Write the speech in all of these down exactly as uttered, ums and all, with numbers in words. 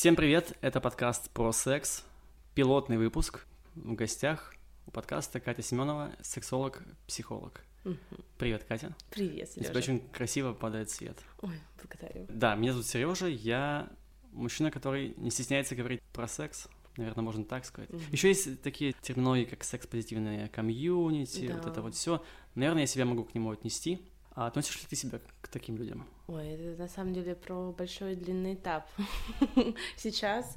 Всем привет, это подкаст про секс, пилотный выпуск. В гостях у подкаста Катя Семенова, сексолог, психолог. Угу. Привет, Катя. Привет, Серёжа. У тебя очень красиво падает свет. Ой, благодарю. Да, меня зовут Серёжа, я мужчина, который не стесняется говорить про секс. Наверное, можно так сказать. Mm-hmm. Еще есть такие терминологии, как секс-позитивное комьюнити, да. вот это вот все. Наверное, я себя могу к нему отнести. А относишь ли ты себя к таким людям? Ой, это на самом деле про большой длинный этап. Сейчас,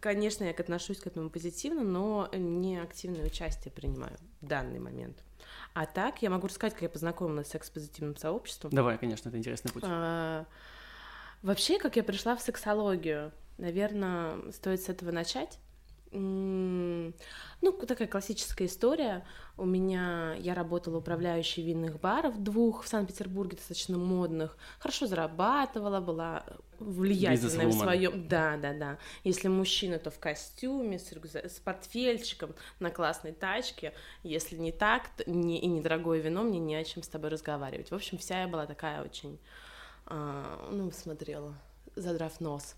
конечно, я отношусь к этому позитивно, но не активное участие принимаю в данный момент. А так, я могу рассказать, как я познакомилась с секс-позитивным сообществом. Давай, конечно, это интересный путь. А, вообще, как я пришла в сексологию, наверное, стоит с этого начать. Ну, такая классическая история. У меня, я работала управляющей винных баров двух в Санкт-Петербурге, достаточно модных. Хорошо зарабатывала, была влиятельной в своем. Да, да, да. Если мужчина, то в костюме, с, рюкза... с портфельчиком, на классной тачке. Если не так, то не... и недорогое вино, мне не о чем с тобой разговаривать. В общем, вся я была такая очень, а, ну, смотрела, задрав нос.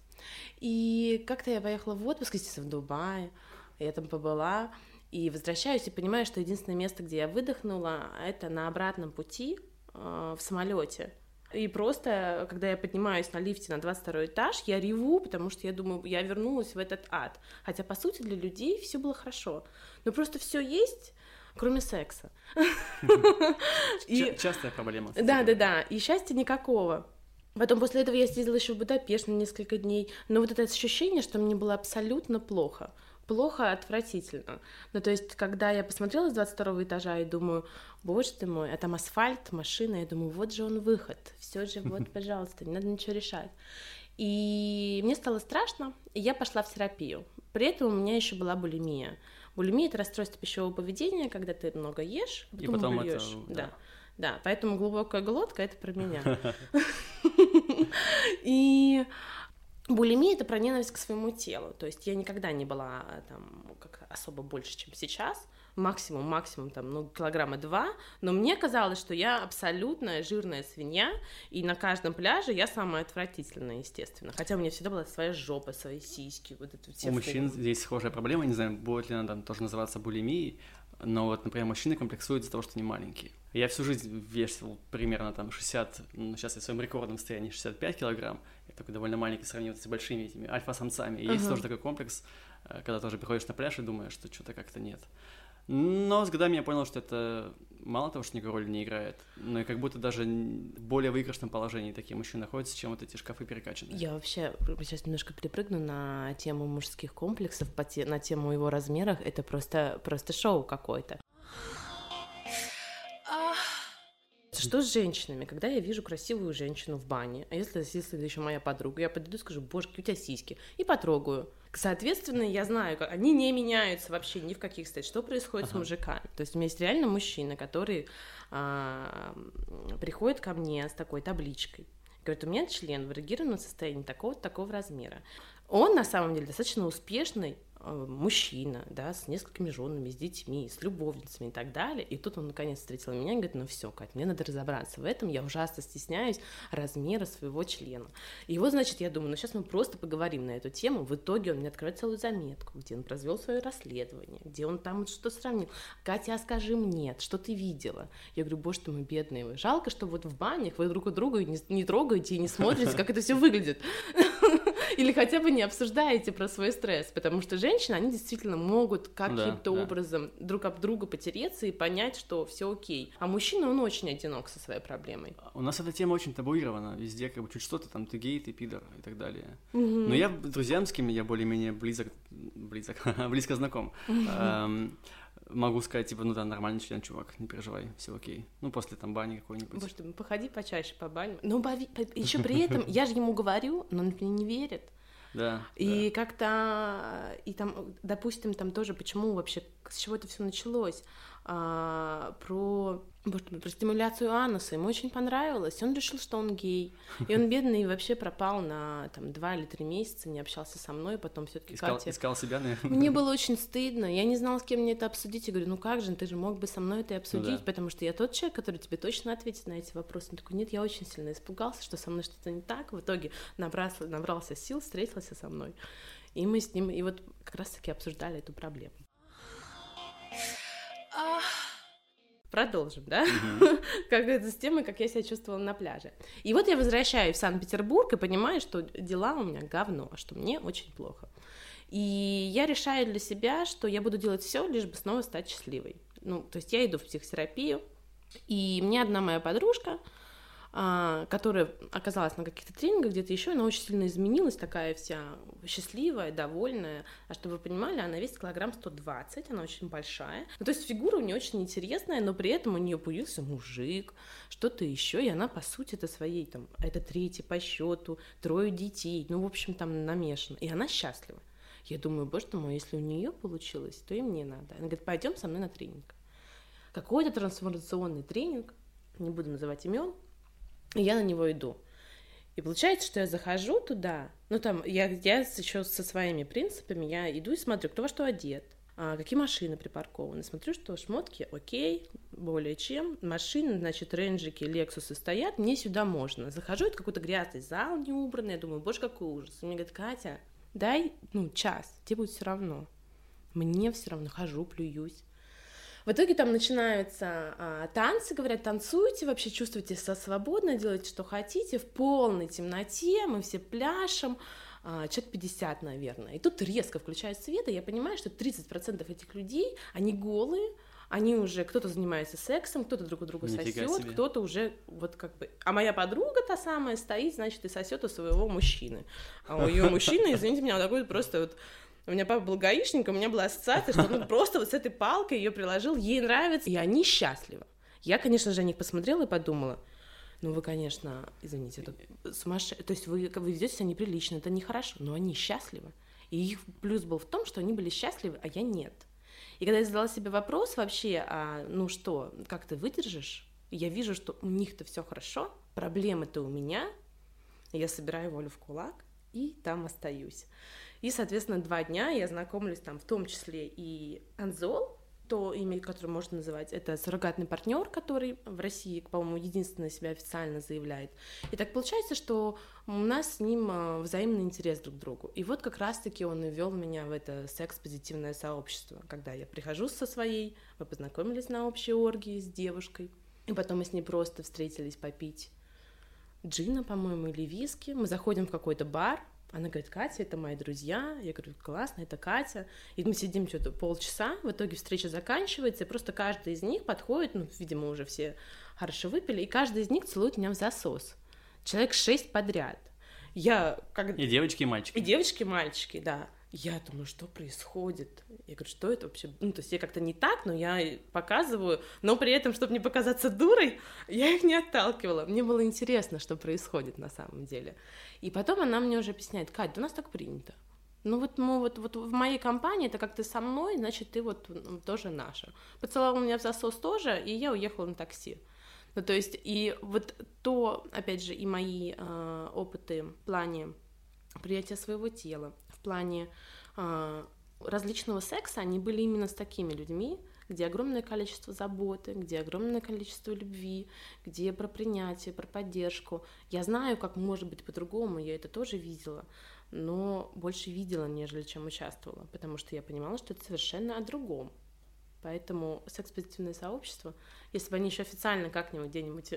И как-то я поехала в отпуск, естественно, в Дубай, я там побыла, и возвращаюсь, и понимаю, что единственное место, где я выдохнула, это на обратном пути э, в самолете. И просто, когда я поднимаюсь на лифте на двадцать второй этаж, я реву, потому что я думаю, я вернулась в этот ад. Хотя, по сути, для людей все было хорошо, но просто все есть... кроме секса. Частая проблема. Да-да-да, и счастья никакого. Потом после этого я съездила еще в Будапешт на несколько дней, но вот это ощущение, что мне было абсолютно плохо, плохо, отвратительно. Ну, то есть, когда я посмотрела с двадцать второго этажа и думаю, боже ты мой, а там асфальт, машина, я думаю, вот же он выход, все же вот, пожалуйста, не надо ничего решать. И мне стало страшно, и я пошла в терапию. При этом у меня еще была булимия. Булимия — это расстройство пищевого поведения, когда ты много ешь, потом и потом блюешь. Это... Да. Да, поэтому глубокая глотка — это про меня. И булимия — это про ненависть к своему телу. То есть я никогда не была там как особо больше, чем сейчас. Максимум, максимум, там, ну, килограмма два. Но мне казалось, что я абсолютная жирная свинья, и на каждом пляже я самая отвратительная, естественно. Хотя у меня всегда была своя жопа, свои сиськи. Вот это все. У мужчин здесь схожая проблема, не знаю, будет ли она там тоже называться булимией. Но вот, например, мужчины комплексуют из-за того, что они маленькие. Я всю жизнь весил примерно там шестьдесят, ну, сейчас я в своем рекордном состоянии шестьдесят пять килограмм, я такой довольно маленький, сравнивается с большими этими альфа-самцами. И uh-huh. есть тоже такой комплекс, когда тоже приходишь на пляж и думаешь, что что-то как-то нет. Но с годами я понял, что это мало того, что никакой роли не играет, но и как будто даже в более выигрышном положении такие мужчины находятся, чем вот эти шкафы перекачанные. Я вообще сейчас немножко перепрыгну на тему мужских комплексов, на тему его размеров. Это просто, просто шоу какое-то. Что с женщинами? Когда я вижу красивую женщину в бане, а если, если это еще моя подруга, я подойду и скажу, боже, какие у тебя сиськи, и потрогаю. Соответственно, я знаю, как они не меняются вообще ни в каких стадиях. Что происходит ага. с мужиками? То есть у меня есть реально мужчина, который а, приходит ко мне с такой табличкой. Говорит, у меня член в эрегированном состоянии такого-такого размера. Он на самом деле достаточно успешный мужчина, да, с несколькими женами, с детьми, с любовницами и так далее. И тут он наконец встретил меня и говорит, ну все, Кать, мне надо разобраться в этом, я ужасно стесняюсь размера своего члена. И его, значит, я думаю, ну сейчас мы просто поговорим на эту тему. В итоге он мне откроет целую заметку, где он произвел свое расследование, где он там вот что-то сравнил. Катя, а скажи мне, что ты видела? Я говорю, боже ты мой, бедные вы, жалко, что вот в банях вы друг друга не, не трогаете и не смотрите, как это все выглядит. Или хотя бы не обсуждаете про свой стресс, потому что женщины, они действительно могут каким-то да, образом да. друг об друга потереться и понять, что все окей. А мужчина, он очень одинок со своей проблемой. У нас эта тема очень табуирована, везде как бы чуть что-то, там, ты гей, ты пидор и так далее. Угу. Но я друзьям, с кем я более-менее близок, близок, близко знаком, эм, могу сказать, типа, ну да, нормальный член, чувак, не переживай, все окей. Ну, после там бани какой-нибудь. Боже, ты, походи почаще по бане. Ну, бови... еще при этом, я же ему говорю, но он мне не верит. Да, и да. как-то, и там, допустим, там тоже, почему вообще с чего это все началось, а, про, про стимуляцию ануса. Ему очень понравилось, он решил, что он гей. И он, бедный, вообще пропал на там, два или три месяца, не общался со мной, потом все-таки искал, Катя... Искал себя, наверное. Мне было очень стыдно, я не знала, с кем мне это обсудить. Я говорю, ну как же, ты же мог бы со мной это и обсудить, ну, да. потому что я тот человек, который тебе точно ответит на эти вопросы. Он такой, нет, я очень сильно испугался, что со мной что-то не так. В итоге набрался, набрался сил, встретился со мной. И мы с ним, и вот как раз-таки обсуждали эту проблему. Продолжим, да? Mm-hmm. Как это с темой, как я себя чувствовала на пляже. И вот я возвращаюсь в Санкт-Петербург и понимаю, что дела у меня говно, что мне очень плохо. И я решаю для себя, что я буду делать все, лишь бы снова стать счастливой. Ну, то есть я иду в психотерапию, и мне одна моя подружка, которая оказалась на каких-то тренингах где-то еще, она очень сильно изменилась, такая вся счастливая, довольная. А чтобы вы понимали, она весит килограмм сто двадцать, она очень большая. Ну, то есть фигура у нее очень интересная, но при этом у нее появился мужик, что-то еще, и она, по сути, это своей, там, это третья по счету, трое детей, ну, в общем, там намешано. И она счастлива. Я думаю, боже мой, если у нее получилось, то и мне надо. Она говорит, пойдем со мной на тренинг. Какой-то трансформационный тренинг, не буду называть имен. И я на него иду. И получается, что я захожу туда, ну там, я, я еще со своими принципами, я иду и смотрю, кто во что одет, какие машины припаркованы. Смотрю, что шмотки окей, более чем. Машины, значит, рейнджики, лексусы стоят, мне сюда можно. Захожу, это какой-то грязный зал неубранный, я думаю, боже, какой ужас. И мне говорит, Катя, дай, ну, час, тебе будет все равно. Мне все равно, хожу, плююсь. В итоге там начинаются а, танцы, говорят, танцуйте, вообще чувствуйте себя свободно, делайте, что хотите, в полной темноте, мы все пляшем, а, человек пятьдесят, наверное. И тут резко включают свет, и я понимаю, что тридцать процентов этих людей, они голые, они уже, кто-то занимается сексом, кто-то друг у друга сосет, кто-то уже вот как бы... А моя подруга та самая стоит, значит, и сосет у своего мужчины. А у ее мужчины, извините меня, такой просто вот... У меня папа был гаишником, у меня была ассоциация, что он просто вот с этой палкой ее приложил, ей нравится, и они счастливы. Я, конечно же, на них посмотрела и подумала, ну вы, конечно, извините, это сумасшедшие, то есть вы, вы ведете себя неприлично, это нехорошо, но они счастливы. И их плюс был в том, что они были счастливы, а я нет. И когда я задала себе вопрос вообще, а, ну что, как ты выдержишь, я вижу, что у них-то все хорошо, проблемы-то у меня, я собираю волю в кулак и там остаюсь. И, соответственно, два дня я знакомлюсь там в том числе и Анзол, то имя, которое можно называть, это суррогатный партнер, который в России, по-моему, единственное себя официально заявляет. И так получается, что у нас с ним взаимный интерес друг к другу. И вот как раз-таки он и ввел меня в это секс-позитивное сообщество, когда я прихожу со своей, мы познакомились на общей оргии с девушкой, и потом мы с ней просто встретились попить джина, по-моему, или виски. Мы заходим в какой-то бар, она говорит, Катя, это мои друзья. Я говорю, классно, это Катя. И мы сидим что-то полчаса, в итоге встреча заканчивается, и просто каждый из них подходит, ну, видимо, уже все хорошо выпили, и каждый из них целует меня в засос. Человек шесть подряд. Я как... И девочки, и мальчики. И девочки, и мальчики, да. Я думаю, что происходит? Я говорю, что это вообще? Ну, то есть я как-то не так, но я показываю, но при этом, чтобы не показаться дурой, я их не отталкивала. Мне было интересно, что происходит на самом деле. И потом она мне уже объясняет, Кать, да у нас так принято. Ну вот, мы, вот, вот в моей компании, так как ты со мной, значит, ты вот тоже наша. Поцеловала меня в засос тоже, и я уехала на такси. Ну, то есть и вот то, опять же, и мои э, опыты в плане приятия своего тела, в плане э, различного секса, они были именно с такими людьми, где огромное количество заботы, где огромное количество любви, где про принятие, про поддержку. Я знаю, как может быть по-другому, я это тоже видела, но больше видела, нежели чем участвовала, потому что я понимала, что это совершенно о другом. Поэтому секс-позитивное сообщество, если бы они еще официально как-нибудь где-нибудь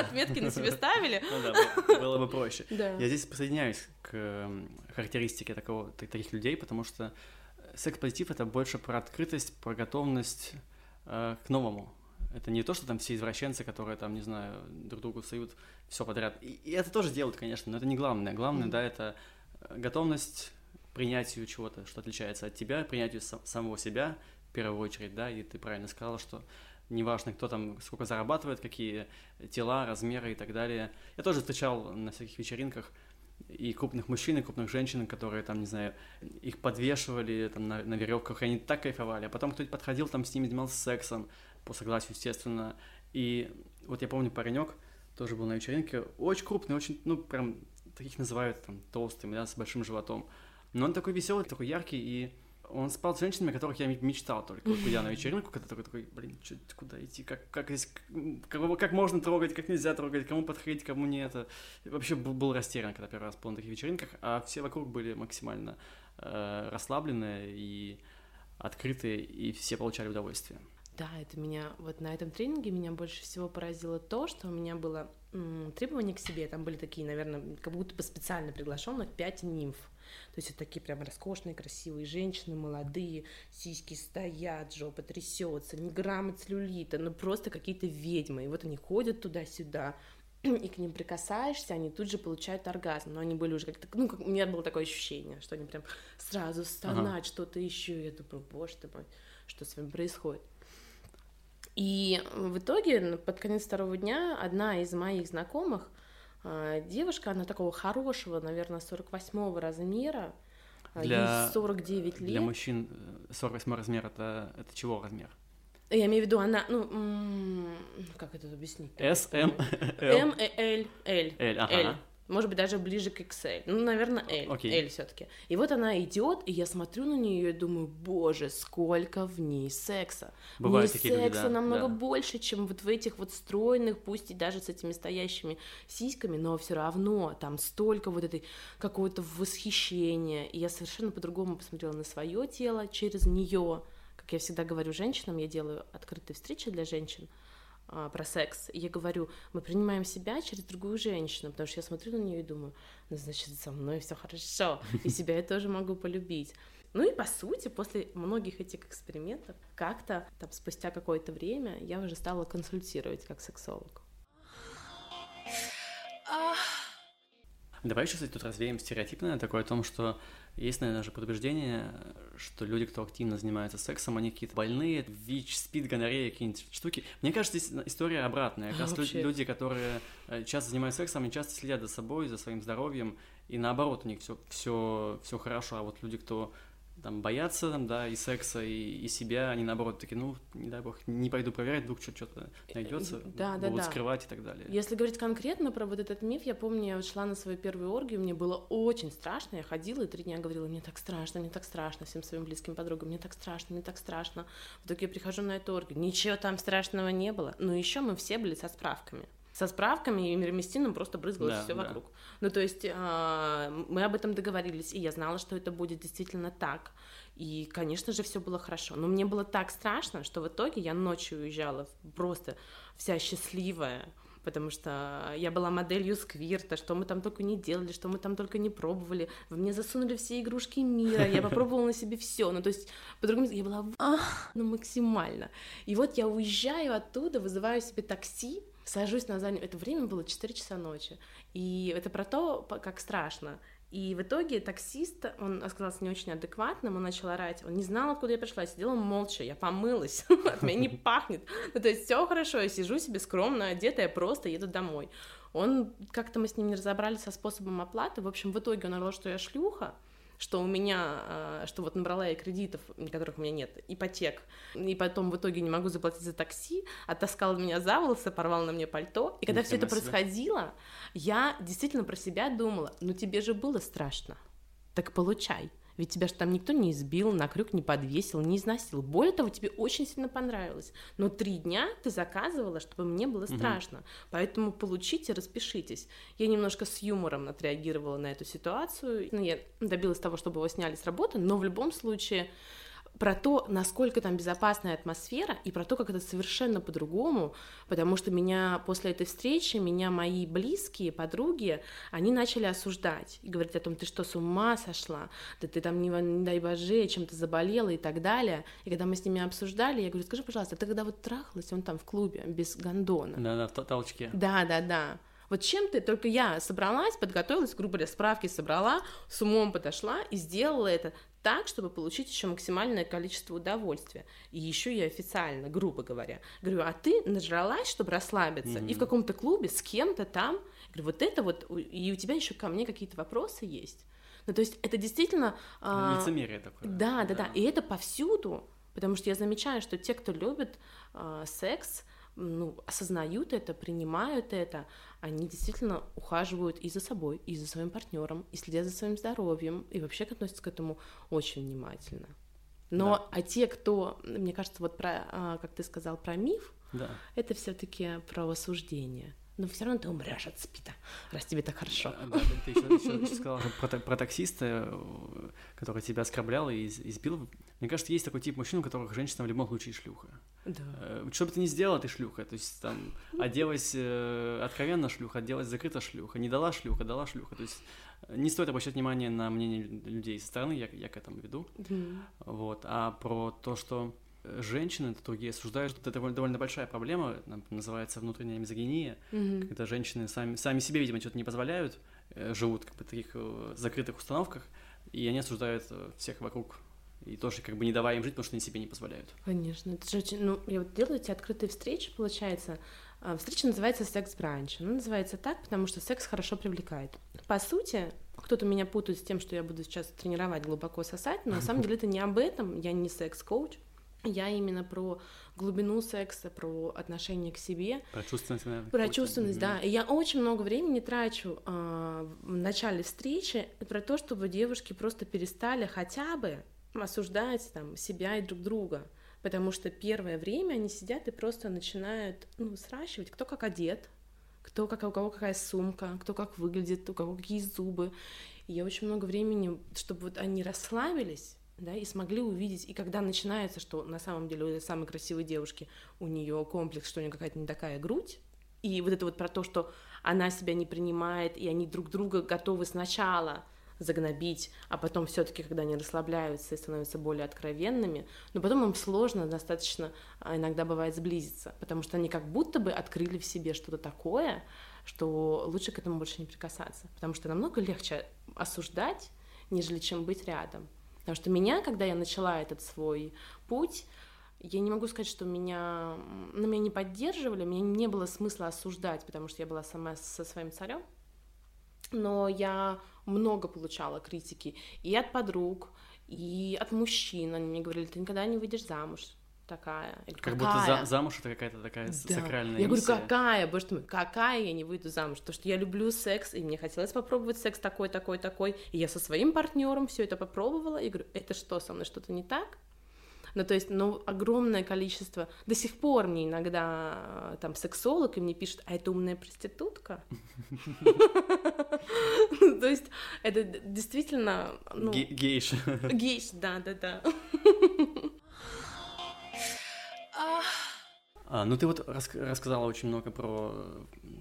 отметки на себе ставили... Ну да, было бы проще. Я здесь присоединяюсь к характеристике таких людей, потому что секс-позитив — это больше про открытость, про готовность к новому. Это не то, что там все извращенцы, которые там, не знаю, друг другу суют все подряд. И это тоже делают, конечно, но это не главное. Главное, да, это готовность к принятию чего-то, что отличается от тебя, принятию самого себя, в первую очередь, да, и ты правильно сказала, что неважно, кто там, сколько зарабатывает, какие тела, размеры и так далее. Я тоже встречал на всяких вечеринках и крупных мужчин, и крупных женщин, которые там, не знаю, их подвешивали там на, на веревках, и они так кайфовали, а потом кто-то подходил, там с ними занимался сексом, по согласию, естественно, и вот я помню, паренек тоже был на вечеринке, очень крупный, очень, ну, прям, таких называют там толстым, да, с большим животом, но он такой веселый, такой яркий, и он спал с женщинами, о которых я мечтал только. Вот я на вечеринку, когда такой, такой блин, что, куда идти, как, как здесь, как, как можно трогать, как нельзя трогать, кому подходить, кому не это. Вообще был, был растерян, когда первый раз был на таких вечеринках, а все вокруг были максимально э, расслабленные и открытые, и все получали удовольствие. Да, это меня, вот на этом тренинге меня больше всего поразило то, что у меня было м, требования к себе, там были такие, наверное, как будто бы специально приглашенных пять нимф, то есть вот такие прям роскошные, красивые женщины, молодые, сиськи стоят, жопа трясется, ни грамма целлюлита, ну просто какие-то ведьмы, и вот они ходят туда-сюда, и к ним прикасаешься, они тут же получают оргазм, но они были уже как-то, ну, как, у меня было такое ощущение, что они прям сразу стонать, ага. что-то еще, я думаю, боже ты мой, что с вами происходит? И в итоге, под конец второго дня, одна из моих знакомых, девушка, она такого хорошего, наверное, сорок восьмого размера, для... ей сорок девять лет. Для мужчин сорок восьмой размер это, это чего размер? Я имею в виду, она, ну, м- как это объяснить? S, M, L. M, L, L, L, ага. L. Может быть, даже ближе к икс эль. Ну, наверное, L. Okay. L все-таки. И вот она идет, и я смотрю на нее и думаю, боже, сколько в ней секса. Бывают в ней такие секса люди, да, намного да. больше, чем вот в этих вот стройных, пусть и даже с этими стоящими сиськами, но все равно там столько вот этой какого-то восхищения. И я совершенно по-другому посмотрела на свое тело через нее. Как я всегда говорю женщинам, я делаю открытые встречи для женщин про секс, и я говорю, мы принимаем себя через другую женщину, потому что я смотрю на нее и думаю, ну, значит, со мной все хорошо, и себя я тоже могу полюбить. Ну и, по сути, после многих этих экспериментов, как-то там спустя какое-то время я уже стала консультировать как сексолог. Давай еще, кстати, тут развеем стереотипное такое о том, что есть, наверное, даже предубеждение, что люди, кто активно занимается сексом, они какие-то больные, ВИЧ, СПИД, гонорея, какие-нибудь штуки. Мне кажется, здесь история обратная. Как раз вообще... люди, которые часто занимаются сексом, они часто следят за собой, за своим здоровьем, и наоборот, у них все, все, все хорошо, а вот люди, кто там боятся, там, да, и секса, и, и себя, они наоборот такие, ну, не дай бог, не пойду проверять, вдруг что-то найдется, да, будут да, скрывать да. и так далее. Если говорить конкретно про вот этот миф, я помню, я вот шла на свою первую оргию, мне было очень страшно, я ходила и три дня говорила, мне так страшно, мне так страшно, всем своим близким подругам, мне так страшно, мне так страшно. В итоге я прихожу на эту оргию, ничего там страшного не было, но еще мы все были со справками. Со справками и мирамистином просто брызгалось да, все да. вокруг. Ну, то есть э, мы об этом договорились, и я знала, что это будет действительно так. И, конечно же, все было хорошо. Но мне было так страшно, что в итоге я ночью уезжала просто вся счастливая, потому что я была моделью сквирта, что мы там только не делали, что мы там только не пробовали. Мне засунули все игрушки мира, я попробовала на себе все. Ну, то есть, по-другому, я была ну, максимально. И вот я уезжаю оттуда, вызываю себе такси, сажусь на заднем... Это время было четыре часа ночи. И это про то, как страшно. И в итоге таксист, он оказался не очень адекватным, он начал орать. Он не знал, откуда я пришла. Я сидела молча, я помылась, от меня не пахнет. Ну, то есть все хорошо, я сижу себе скромно одетая, просто еду домой. Он... Как-то мы с ним не разобрались со способом оплаты. В общем, в итоге он орал, что я шлюха, что у меня, что вот набрала я кредитов, которых у меня нет, ипотек, и потом в итоге не могу заплатить за такси, оттаскала меня за волосы, порвала на мне пальто, и когда Нифига все это себя. происходило, я действительно про себя думала, ну тебе же было страшно, так получай, ведь тебя же там никто не избил, на крюк не подвесил, не изнасиловал, более того, тебе очень сильно понравилось, но три дня ты заказывала, чтобы мне было страшно, угу. поэтому получите, распишитесь. Я немножко с юмором отреагировала на эту ситуацию, я добилась того, чтобы его сняли с работы, но в любом случае про то, насколько там безопасная атмосфера, и про то, как это совершенно по-другому, потому что меня после этой встречи, меня мои близкие, подруги, они начали осуждать и говорить о том, ты что, с ума сошла, да ты там, не, не дай боже, чем-то заболела и так далее, и когда мы с ними обсуждали, я говорю, скажи, пожалуйста, ты когда вот трахалась, он там в клубе, без гондона? Да-да, в толчке. Да-да-да. Вот чем-то только я собралась, подготовилась, грубо говоря, справки собрала, с умом подошла и сделала это так, чтобы получить еще максимальное количество удовольствия. И еще я официально, грубо говоря, говорю, а ты нажралась, чтобы расслабиться, mm-hmm. и в каком-то клубе с кем-то там, говорю, вот это вот, и у тебя еще ко мне какие-то вопросы есть. Ну, то есть это действительно... А... Лицемерие такое. Да, да, да, да, и это повсюду, потому что я замечаю, что те, кто любит а, секс, ну, осознают это, принимают это, они действительно ухаживают и за собой, и за своим партнером, и следят за своим здоровьем, и вообще относятся к этому очень внимательно. Но, да. А те, кто, мне кажется, вот про, как ты сказал, про миф, да. это все-таки про осуждение. Но все равно ты умрешь от СПИДа, раз тебе так хорошо. Да, ты еще сказал про таксиста, который тебя оскорблял и избил. Мне кажется, есть такой тип мужчин, у которых женщина в любом случае шлюха. Да. Что бы ты ни сделала, ты шлюха. То есть там оделась откровенно шлюха, оделась закрыто шлюха, не дала шлюха, дала шлюха. То есть не стоит обращать внимание на мнение людей со стороны, я, я к этому веду. Mm. Вот. А про то, что женщины, другие осуждают, что это довольно большая проблема, называется внутренняя мизогиния, mm-hmm. когда женщины сами, сами себе, видимо, что-то не позволяют, живут как бы в таких закрытых установках, и они осуждают всех вокруг. И тоже как бы не давая им жить, потому что они себе не позволяют. Конечно. Это же, ну, я вот делаю эти открытые встречи, получается. Встреча называется секс-бранч. Она называется так, потому что секс хорошо привлекает. По сути, кто-то меня путает с тем, что я буду сейчас тренировать глубоко сосать, но на самом деле это не об этом. Я не секс-коуч. Я именно про глубину секса, про отношение к себе. Про чувственность, наверное. Про чувственность, да. И я очень много времени трачу э, в начале встречи про то, чтобы девушки просто перестали хотя бы осуждать там себя и друг друга, потому что первое время они сидят и просто начинают, ну, сращивать, кто как одет, кто как, у кого какая сумка, кто как выглядит, у кого какие зубы. И я очень много времени, чтобы вот они расслабились, да, и смогли увидеть, и когда начинается, что на самом деле у этой самой красивой девушки у нее комплекс, что у нее какая-то не такая грудь, и вот это вот про то, что она себя не принимает, и они друг друга готовы сначала загнобить, а потом все-таки, когда они расслабляются и становятся более откровенными, но потом им сложно достаточно иногда бывает сблизиться, потому что они как будто бы открыли в себе что-то такое, что лучше к этому больше не прикасаться, потому что намного легче осуждать, нежели чем быть рядом. Потому что меня, когда я начала этот свой путь, я не могу сказать, что меня, ну, меня не поддерживали, мне не было смысла осуждать, потому что я была сама со своим царем. Но я много получала критики и от подруг, и от мужчин. Они мне говорили, ты никогда не выйдешь замуж. Такая. Я говорю, как какая? Будто за- замуж это какая-то такая да. сакральная я миссия. Я говорю, какая? Боже мой, какая я не выйду замуж? Потому что я люблю секс, и мне хотелось попробовать секс такой, такой, такой. И я со своим партнером все это попробовала. И говорю, это что, со мной что-то не так? Ну, то есть, ну, огромное количество... До сих пор мне иногда там сексолог, и мне пишут, а это умная проститутка? То есть, это действительно... Гейша. Гейша, да-да-да. А, ну, ты вот рас- рассказала очень много про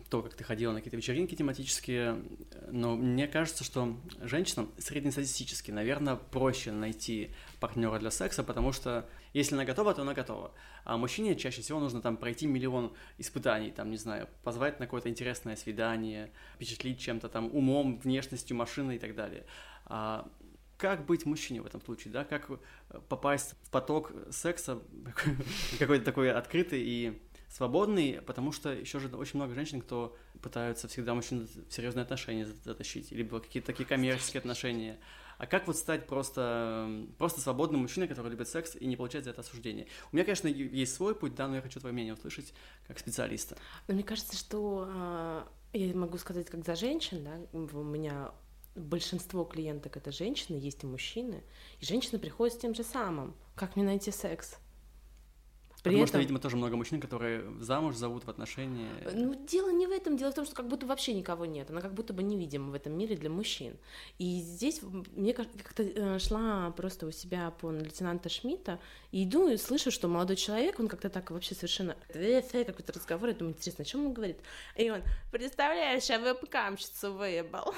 то, как ты ходила на какие-то вечеринки тематические, но мне кажется, что женщинам среднестатистически, наверное, проще найти партнера для секса, потому что если она готова, то она готова. А мужчине чаще всего нужно там пройти миллион испытаний, там, не знаю, позвать на какое-то интересное свидание, впечатлить чем-то там умом, внешностью, машиной и так далее. А как быть мужчиной в этом случае, да, как попасть в поток секса какой-то такой открытый и свободный, потому что еще же очень много женщин, кто пытаются всегда мужчин в серьезные отношения затащить, либо какие-то такие коммерческие отношения. А как вот стать просто, просто свободным мужчиной, который любит секс и не получает за это осуждение? У меня, конечно, есть свой путь, да, но я хочу твое мнение услышать как специалиста. Но мне кажется, что я могу сказать как за женщин, да, у меня... Большинство клиенток — это женщины, есть и мужчины. И женщины приходят с тем же самым. Как мне найти секс? При Потому этом... что, видимо, тоже много мужчин, которые замуж зовут в отношения. Ну, дело не в этом. Дело в том, что как будто вообще никого нет. Она как будто бы невидима в этом мире для мужчин. И здесь мне как-то шла просто у себя по лейтенанта Шмидта, и иду и слышу, что молодой человек, он как-то так вообще совершенно... Какой-то разговор, я думаю, интересно, о чем он говорит? И он, представляешь, я вебкамщицу выебал.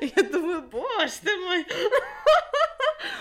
Я думаю, боже ты мой...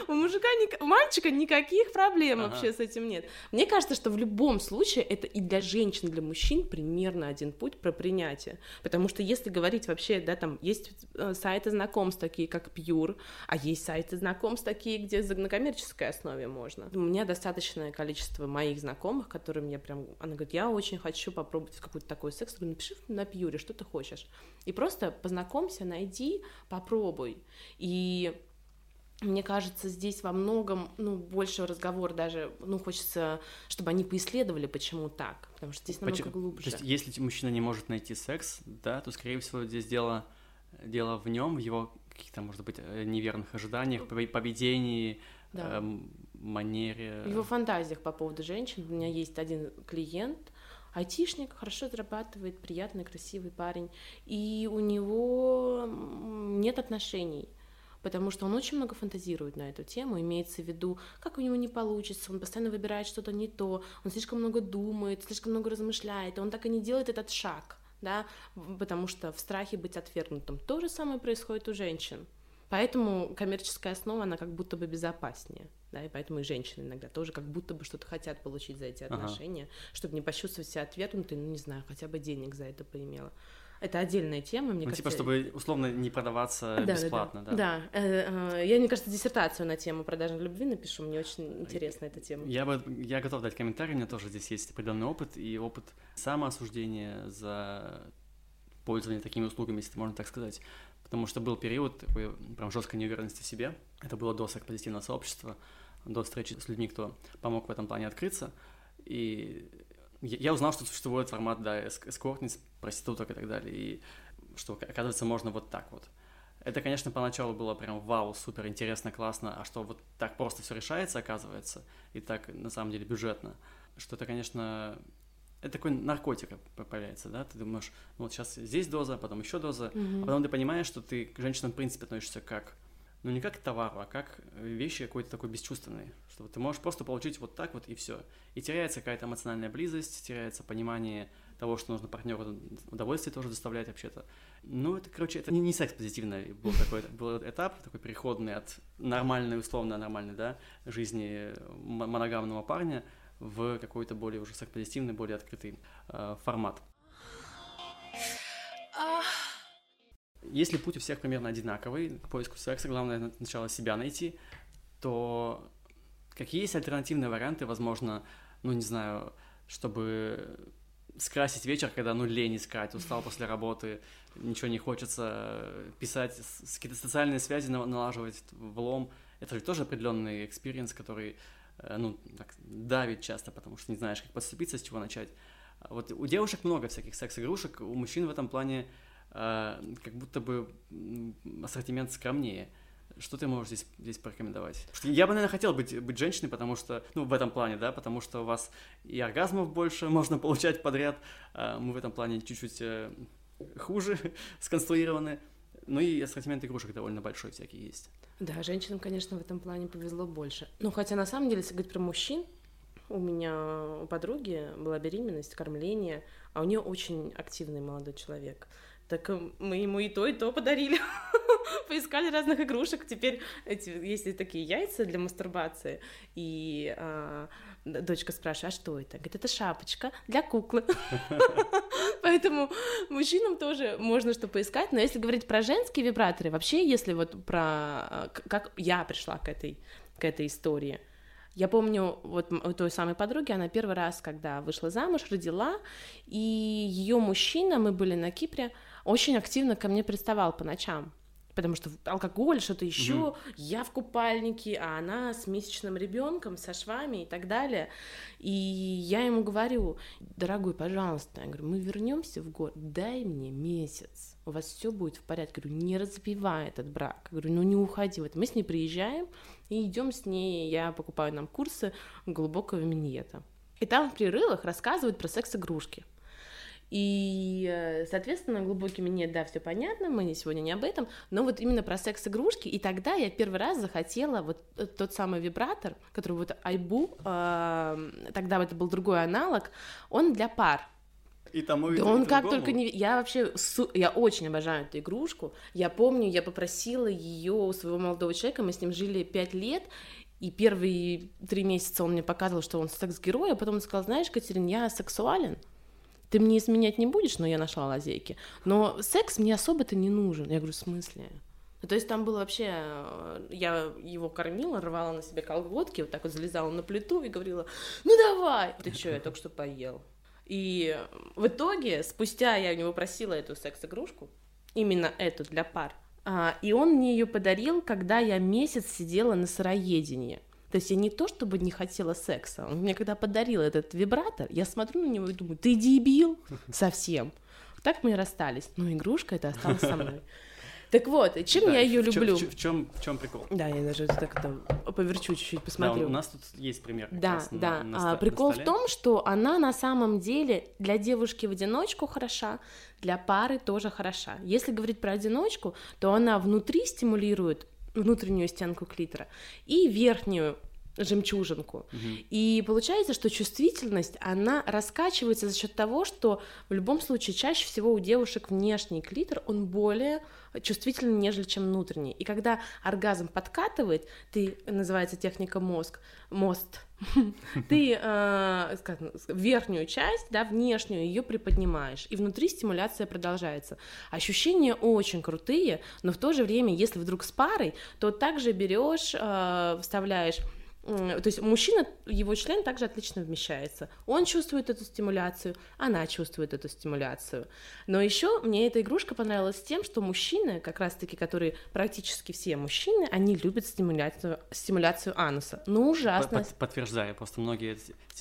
У мужика, у мальчика никаких проблем ага. вообще с этим нет. Мне кажется, что в любом случае это и для женщин, и для мужчин примерно один путь про принятие. Потому что если говорить вообще, да, там есть сайты знакомств такие, как Pure, а есть сайты знакомств такие, где на коммерческой основе можно. У меня достаточное количество моих знакомых, которые мне прям... Она говорит, я очень хочу попробовать какой-то такой секс. Я говорю, напиши на Pure, что ты хочешь. И просто познакомься, найди, попробуй. И... Мне кажется, здесь во многом, ну, больше разговор даже, ну, хочется, чтобы они поисследовали, почему так, потому что здесь намного Поч- глубже. То есть, если мужчина не может найти секс, да, то, скорее всего, здесь дело, дело в нем, в его каких-то, может быть, неверных ожиданиях, поведении, да. э, манере. В его фантазиях по поводу женщин. У меня есть один клиент, айтишник, хорошо зарабатывает, приятный, красивый парень, и у него нет отношений. Потому что он очень много фантазирует на эту тему, имеется в виду, как у него не получится, он постоянно выбирает что-то не то, он слишком много думает, слишком много размышляет, и он так и не делает этот шаг, да, потому что в страхе быть отвергнутым. То же самое происходит у женщин. Поэтому коммерческая основа, она как будто бы безопаснее, да, и поэтому и женщины иногда тоже как будто бы что-то хотят получить за эти отношения, ага. чтобы не почувствовать себя отвергнутой, ну, не знаю, хотя бы денег за это поимела. Это отдельная тема, мне ну, кажется. Ну, типа, чтобы, условно, не продаваться да, бесплатно, да? Да, да. да. Я, мне кажется, диссертацию на тему продажи любви напишу, мне очень интересна эта тема. Я, бы, я готов дать комментарий, у меня тоже здесь есть определенный опыт, и опыт самоосуждения за пользование такими услугами, если можно так сказать. Потому что был период такой прям жесткой неуверенности в себе. Это было до секс-позитивного сообщества, до встречи с людьми, кто помог в этом плане открыться, и... Я узнал, что существует формат, да, эскортниц, проституток и так далее, и что, оказывается, можно вот так вот. Это, конечно, поначалу было прям вау, супер, интересно, классно, а что вот так просто все решается, оказывается, и так, на самом деле, бюджетно, что это, конечно, это такой наркотик появляется, да, ты думаешь, ну вот сейчас здесь доза, потом еще доза, mm-hmm. а потом ты понимаешь, что ты к женщинам, в принципе, относишься как, ну не как к товару, а как вещи какой-то такой бесчувственной, что вот ты можешь просто получить вот так вот и все. И теряется какая-то эмоциональная близость, теряется понимание того, что нужно партнеру удовольствие тоже доставлять вообще-то. Ну, это, короче, это не секс-позитивный был такой был этап, такой переходный от нормальной, условно нормальной, да, жизни моногамного парня в какой-то более уже секс-позитивный, более открытый э, формат. Если путь у всех примерно одинаковый, к поиску секса, главное сначала себя найти, то какие есть альтернативные варианты, возможно, ну, не знаю, чтобы скрасить вечер, когда, ну, лень искать, устал после работы, ничего не хочется, писать, какие-то социальные связи налаживать влом, это же тоже определенный экспириенс, который, ну, так, давит часто, потому что не знаешь, как подступиться, с чего начать. Вот у девушек много всяких секс-игрушек, у мужчин в этом плане как будто бы ассортимент скромнее. Что ты можешь здесь, здесь порекомендовать? Я бы, наверное, хотел быть, быть женщиной, потому что, ну, в этом плане, да, потому что у вас и оргазмов больше можно получать подряд, мы в этом плане чуть-чуть хуже сконструированы, ну и ассортимент игрушек довольно большой всякий есть. Да, женщинам, конечно, в этом плане повезло больше. Ну, хотя, на самом деле, если говорить про мужчин, у меня у подруги была беременность, кормление, а у нее очень активный молодой человек. Так мы ему и то, и то подарили, поискали разных игрушек, теперь эти, есть такие яйца для мастурбации, и а, дочка спрашивает, а что это? Говорит, это шапочка для куклы, поэтому мужчинам тоже можно что поискать, но если говорить про женские вибраторы, вообще, если вот про, как я пришла к этой, к этой истории, я помню, вот у той самой подруги, она первый раз, когда вышла замуж, родила, и ее мужчина, мы были на Кипре, очень активно ко мне приставал по ночам, потому что алкоголь, что-то еще, mm-hmm. я в купальнике, а она с месячным ребенком, со швами и так далее. И я ему говорю, дорогой, пожалуйста, я говорю, мы вернемся в город, дай мне месяц, у вас все будет в порядке. Я говорю, не разбивай этот брак, я говорю, ну не уходи. Вот мы с ней приезжаем и идем с ней, я покупаю нам курсы глубокого миньета. И там в прерывах рассказывают про секс-игрушки. И, соответственно, глубокими нет, да, все понятно, мы сегодня не об этом, но вот именно про секс-игрушки, и тогда я первый раз захотела вот тот самый вибратор, который вот Айбу, э, тогда это был другой аналог, он для пар, И тому, и да, и он и как другому. Только не... Я вообще... Я очень обожаю эту игрушку. Я помню, я попросила ее у своего молодого человека, мы с ним жили пять лет, и первые три месяца он мне показывал, что он секс-герой, а потом он сказал: знаешь, Катерин, я сексуален, ты мне изменять не будешь, но я нашла лазейки, но секс мне особо-то не нужен. Я говорю: в смысле? Ну, то есть там было вообще... Я его кормила, рвала на себе колготки, вот так вот залезала на плиту и говорила: ну давай! Ты чё, я только что поел. И в итоге, спустя я у него просила эту секс-игрушку, именно эту для пар, и он мне ее подарил, когда я месяц сидела на сыроедении. То есть я не то чтобы не хотела секса, он мне когда подарил этот вибратор, я смотрю на него и думаю: ты дебил совсем. Так мы и расстались, но игрушка эта осталась со мной. Так вот, чем да, я ее люблю? В чем, в, чем, в чем прикол? Да, я даже так это поверчу чуть-чуть, посмотрю. Да, у нас тут есть пример. Да, да. На, на, а, прикол в том, что она на самом деле для девушки в одиночку хороша, для пары тоже хороша. Если говорить про одиночку, то она внутри стимулирует внутреннюю стенку клитора и верхнюю жемчужинку. Угу. И получается, что чувствительность, она раскачивается за счет того, что в любом случае чаще всего у девушек внешний клитор, он более чувствительный, нежели чем внутренний. И когда оргазм подкатывает, ты, называется техника мозг, мост, ты верхнюю часть, да, внешнюю, ее приподнимаешь, и внутри стимуляция продолжается. Ощущения очень крутые, но в то же время, если вдруг с парой, то также берешь, вставляешь. То есть мужчина, его член также отлично вмещается. Он чувствует эту стимуляцию, она чувствует эту стимуляцию. Но еще мне эта игрушка понравилась тем, что мужчины, как раз-таки, которые практически все мужчины, они любят стимуляцию, стимуляцию ануса. Ну, ужасно. Под, подтверждаю, просто многие...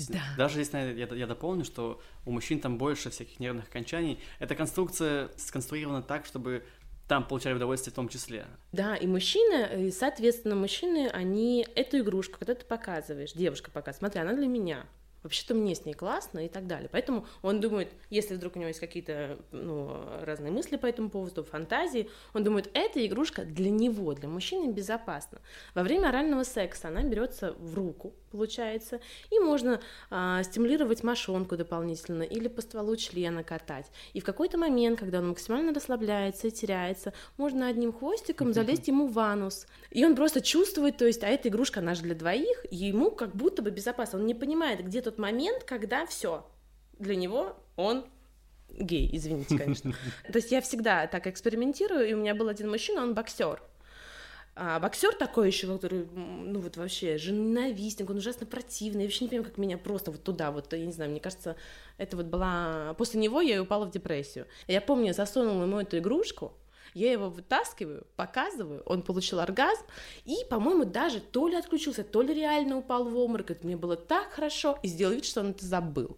Да. Даже здесь, наверное, я, я дополню, что у мужчин там больше всяких нервных окончаний. Эта конструкция сконструирована так, чтобы... Там получали удовольствие в том числе. Да, и мужчины, и, соответственно, мужчины, они эту игрушку, когда ты показываешь, девушка показывает: смотри, она для меня, вообще-то мне с ней классно и так далее. Поэтому он думает, если вдруг у него есть какие-то, ну, разные мысли по этому поводу, фантазии, он думает, эта игрушка для него, для мужчины безопасна. Во время орального секса она берется в руку, получается, и можно э, стимулировать мошонку дополнительно или по стволу члена катать. И в какой-то момент, когда он максимально расслабляется и теряется, можно одним хвостиком залезть ему в анус. И он просто чувствует, то есть, а эта игрушка, она же для двоих, и ему как будто бы безопасно. Он не понимает, где тот момент, когда все для него, он гей, извините, конечно. То есть я всегда так экспериментирую, и у меня был один мужчина, он боксер. А боксер такой еще, который, ну вот вообще ненавистник, он ужасно противный. Я вообще не понимаю, как меня просто вот туда, вот, я не знаю, мне кажется, это вот была... После него я и упала в депрессию. Я помню, я засунула ему эту игрушку, я его вытаскиваю, показываю, он получил оргазм, и, по-моему, даже то ли отключился, то ли реально упал в обморок, это мне было так хорошо, и сделал вид, что он это забыл.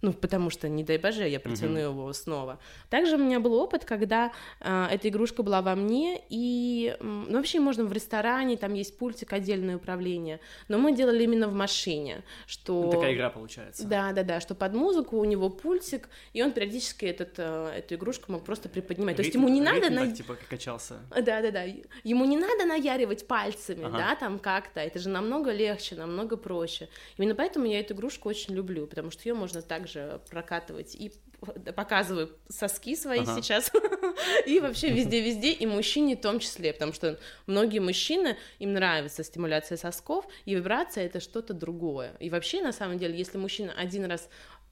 Ну, потому что, не дай боже, я протяну uh-huh. его снова. Также у меня был опыт, когда э, эта игрушка была во мне, и ну, вообще можно в ресторане, там есть пультик, отдельное управление, но мы делали именно в машине, что... Такая игра получается. Да-да-да, что под музыку у него пультик, и он периодически этот, э, эту игрушку мог просто приподнимать. Ритм, то есть ему не ритм, надо... Так, на... типа, качался. Да-да-да, ему не надо наяривать пальцами, ага. да, там как-то, это же намного легче, намного проще. Именно поэтому я эту игрушку очень люблю, потому что ее можно так прокатывать, и показываю соски свои ага. сейчас, и вообще везде-везде, и мужчине в том числе, потому что многие мужчины, им нравится стимуляция сосков, и вибрация — это что-то другое. И вообще, на самом деле, если мужчина один раз,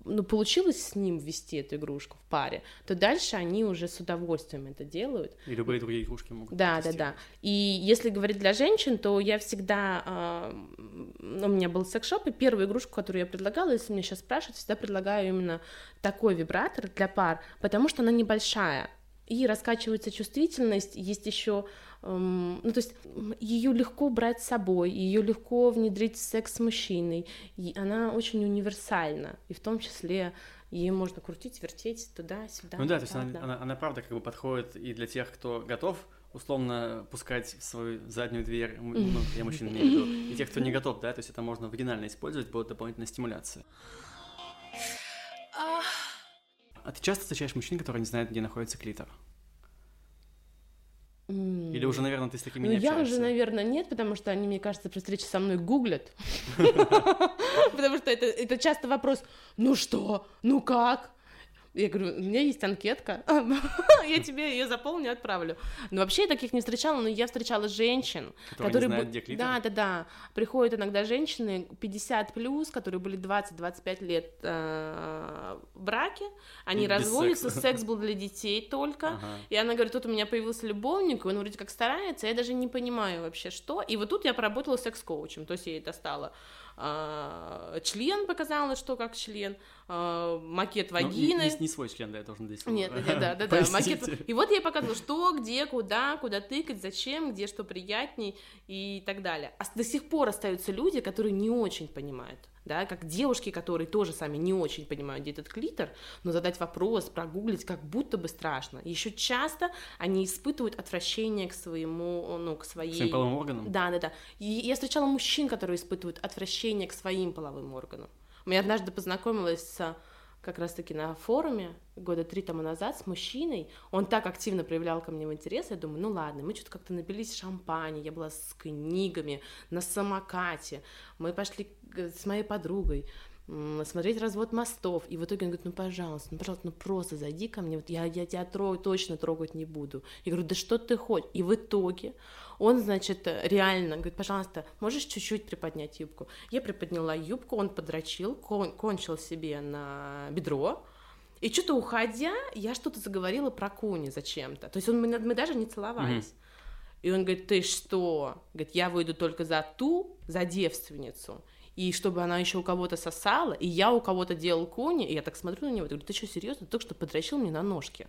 ну, получилось с ним ввести эту игрушку в паре, то дальше они уже с удовольствием это делают. И любые другие игрушки могут. Да, да, да. И если говорить для женщин, то я всегда... У меня был секс-шоп, и первую игрушку, которую я предлагала, если меня сейчас спрашивают, всегда предлагаю именно такой вибратор для пар, потому что она небольшая, и раскачивается чувствительность, есть еще... Ну, то есть ее легко брать с собой, ее легко внедрить в секс с мужчиной, и она очень универсальна, и в том числе ее можно крутить, вертеть туда-сюда. Ну да, туда, то есть она, да. она, она правда как бы подходит и для тех, кто готов условно пускать в свою заднюю дверь, ну, я мужчин имею в виду, и тех, кто не готов, да, то есть это можно вагинально использовать, будет дополнительная стимуляция. А ты часто встречаешь мужчин, которые не знают, где находится клитор? Или уже, наверное, ты с такими ну, не общаешься? Ну, я уже, наверное, нет, потому что они, мне кажется, при встрече со мной гуглят. Потому что это часто вопрос: ну что, ну как? Я говорю, у меня есть анкетка, я тебе ее заполню и отправлю. Но вообще я таких не встречала, но я встречала женщин, которые... которые не знают, где клитор. Да, да, да. Приходят иногда женщины пятьдесят плюс, которые были двадцать-двадцать пять лет э, в браке, они разводятся, секса. Секс был для детей только, ага. И она говорит, тут у меня появился любовник, он вроде как старается, я даже не понимаю вообще, что. И вот тут я поработала секс-коучем, то есть я ей достала э, член, показала, что как член, э, макет вагины. Ну, не, не, не свой член, да, я тоже надеюсь. Нет, да, да, да, макет. И вот я показывала, что, где, куда, куда тыкать, зачем, где что приятней и так далее. А до сих пор остаются люди, которые не очень понимают, да, как девушки, которые тоже сами не очень понимают, где этот клитор, но задать вопрос, прогуглить, как будто бы страшно. Еще часто они испытывают отвращение к своему, ну, к своей... К своим половым органам? Да, да, да. И я встречала мужчин, которые испытывают отвращение к своим половым органам. Я однажды познакомилась с... как раз-таки на форуме года три тому назад с мужчиной, он так активно проявлял ко мне интерес, я думаю, ну ладно, мы что-то как-то напились шампани, я была с книгами, на самокате, мы пошли с моей подругой смотреть развод мостов, и в итоге он говорит, ну пожалуйста, ну пожалуйста, ну просто зайди ко мне, вот я, я тебя трогать, точно трогать не буду. Я говорю, да что ты хочешь? И в итоге он, значит, реально говорит, пожалуйста, можешь чуть-чуть приподнять юбку? Я приподняла юбку, он подрочил, кон- кончил себе на бедро, и что-то уходя, я что-то заговорила про куни зачем-то, то есть он, мы, мы даже не целовались. Mm-hmm. И он говорит, ты что? Говорит, я выйду только за ту, за девственницу, и чтобы она еще у кого-то сосала, и я у кого-то делал куни, и я так смотрю на него и говорю, ты что, серьезно? Ты только что подрочил мне на ножки.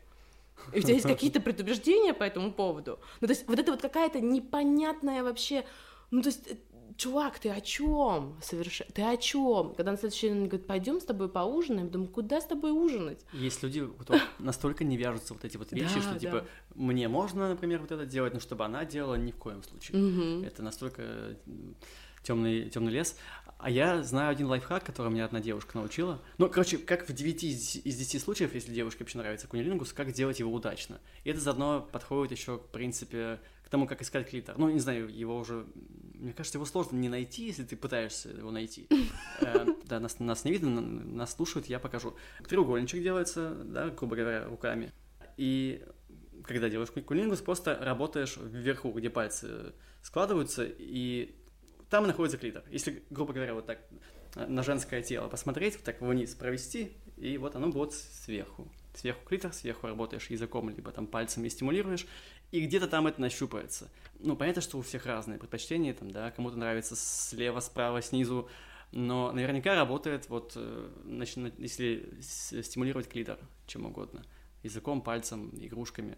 И у тебя есть какие-то предубеждения по этому поводу? Ну, то есть вот это вот какая-то непонятная вообще... Ну, то есть, чувак, ты о чем? Соверш... Ты о чем? Когда на следующий день говорит, пойдем с тобой поужинаем, я думаю, куда с тобой ужинать? Есть люди, у которых настолько не вяжутся вот эти вот вещи, что типа мне можно, например, вот это делать, но чтобы она делала ни в коем случае. Это настолько... Темный, темный лес. А я знаю один лайфхак, который меня одна девушка научила. Ну, короче, как в девять из десяти случаев, если девушке вообще нравится кунилингус, как делать его удачно. И это заодно подходит еще, в принципе, к тому, как искать клитор. Ну, не знаю, его уже... Мне кажется, его сложно не найти, если ты пытаешься его найти. Да, нас не видно, нас слушают, я покажу. Треугольничек делается, да, грубо говоря, руками. И... когда делаешь кунилингус, просто работаешь вверху, где пальцы складываются, и... там и находится клитор. Если, грубо говоря, вот так на женское тело посмотреть, вот так вниз провести, и вот оно будет сверху. Сверху клитор, сверху работаешь языком, либо там пальцами стимулируешь, и где-то там это нащупается. Ну, понятно, что у всех разные предпочтения, там, да, кому-то нравится слева, справа, снизу, но наверняка работает вот, если стимулировать клитор чем угодно, языком, пальцем, игрушками.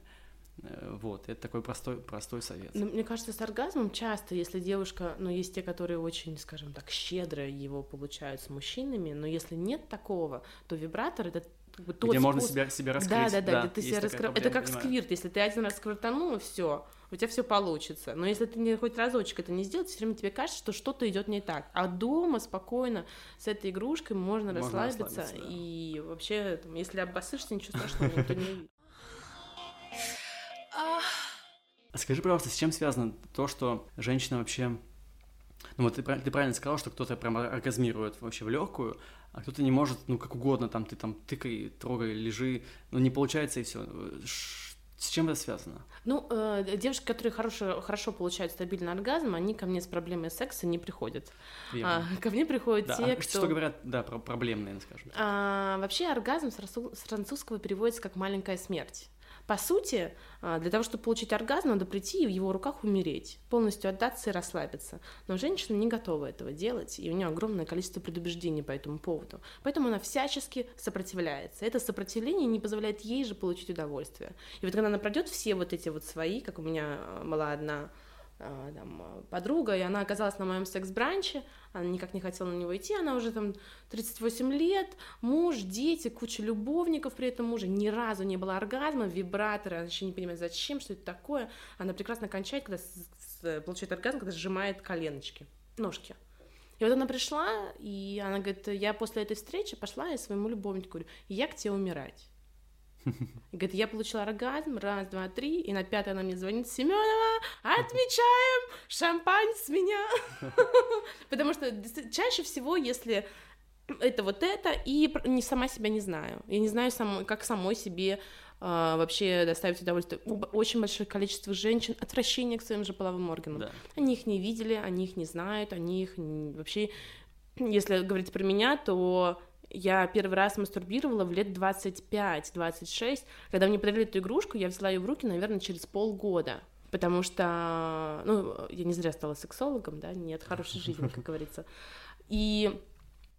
Вот, это такой простой, простой совет. Но, мне кажется, с оргазмом часто, если девушка, ну, есть те, которые очень, скажем так, щедро его получают с мужчинами, но если нет такого, то вибратор — это как бы тот где способ... можно себя, себя раскрыть. Да, да, да, да, ты себя раскрыл. Это как сквирт, если ты один раз сквиртанул, и все, у тебя все получится. Но если ты не, хоть разочек это не сделал, все время тебе кажется, что что-то идет не так. А дома спокойно с этой игрушкой можно, можно расслабиться, расслабиться, да. И вообще, там, если обоссышься, ничего страшного, никто не увидит. Скажи, пожалуйста, с чем связано то, что женщина вообще... Ну вот ты, ты правильно сказала, что кто-то прям оргазмирует вообще в легкую, а кто-то не может, ну как угодно, там ты там тыкай, трогай, лежи, ну не получается и все. С чем это связано? Ну, э, девушки, которые хорошо, хорошо получают стабильный оргазм, они ко мне с проблемой секса не приходят. А, ко мне приходят да. те, а, кто... Что говорят, да, про проблемные, скажем. А, вообще оргазм с французского переводится как «маленькая смерть». По сути, для того, чтобы получить оргазм, надо прийти и в его руках умереть, полностью отдаться и расслабиться. Но женщина не готова этого делать, и у нее огромное количество предубеждений по этому поводу. Поэтому она всячески сопротивляется. Это сопротивление не позволяет ей же получить удовольствие. И вот когда она пройдет все вот эти вот свои, как у меня была одна там, подруга, и она оказалась на моем секс-бранче, она никак не хотела на него идти, она уже там тридцать восемь лет, муж, дети, куча любовников при этом мужа, ни разу не было оргазма, вибраторы, она еще не понимает, зачем, что это такое, она прекрасно кончает, когда получает оргазм, когда сжимает коленочки, ножки. И вот она пришла, и она говорит, я после этой встречи пошла и своему любовнику говорю, я к тебе умирать. И говорит, я получила оргазм, раз, два, три, и на пятый она мне звонит, Семенова, отмечаем, шампань с меня. Потому что чаще всего, если это вот это, и не сама себя не знаю. Я не знаю, сам, как самой себе а, вообще доставить удовольствие. У очень большое количество женщин отвращение к своим же половым органам. Да. Они их не видели, они их не знают, они их не... вообще... Если говорить про меня, то... Я первый раз мастурбировала в лет двадцать пять - двадцать шесть. Когда мне подарили эту игрушку, я взяла ее в руки, наверное, через полгода. Потому что, ну, я не зря стала сексологом, да, не от хорошей жизни, как говорится. И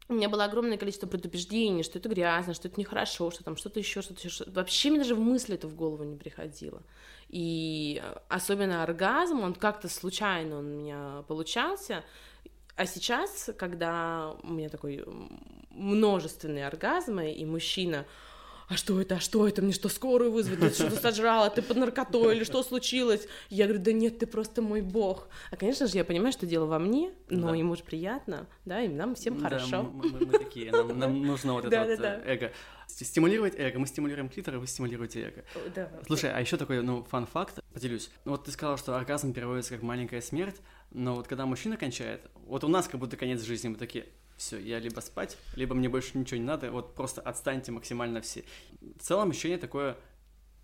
у меня было огромное количество предубеждений, что это грязно, что это нехорошо, что там что-то еще, что-то еще. Вообще мне даже в мысли это в голову не приходило. И особенно оргазм, он как-то случайно он у меня получался. А сейчас, когда у меня такой множественные оргазмы, и мужчина, а что это, а что это, мне что, скорую вызвать, ты что-то сожрала, ты под наркотой, или что случилось? Я говорю, да нет, ты просто мой бог. А, конечно же, я понимаю, что дело во мне, но да. Ему же приятно, да, и нам всем да, хорошо. Мы, мы, мы такие, нам, нам нужно вот это да, вот да, да. эго. Стимулировать эго, мы стимулируем клитор, и вы стимулируете эго. Да, Слушай, да. а еще такой, ну, фан-факт, поделюсь. Вот ты сказала, что оргазм переводится как маленькая смерть, но вот когда мужчина кончает, вот у нас как будто конец жизни, мы такие, все, я либо спать, либо мне больше ничего не надо, вот просто отстаньте максимально все. В целом ощущение такое,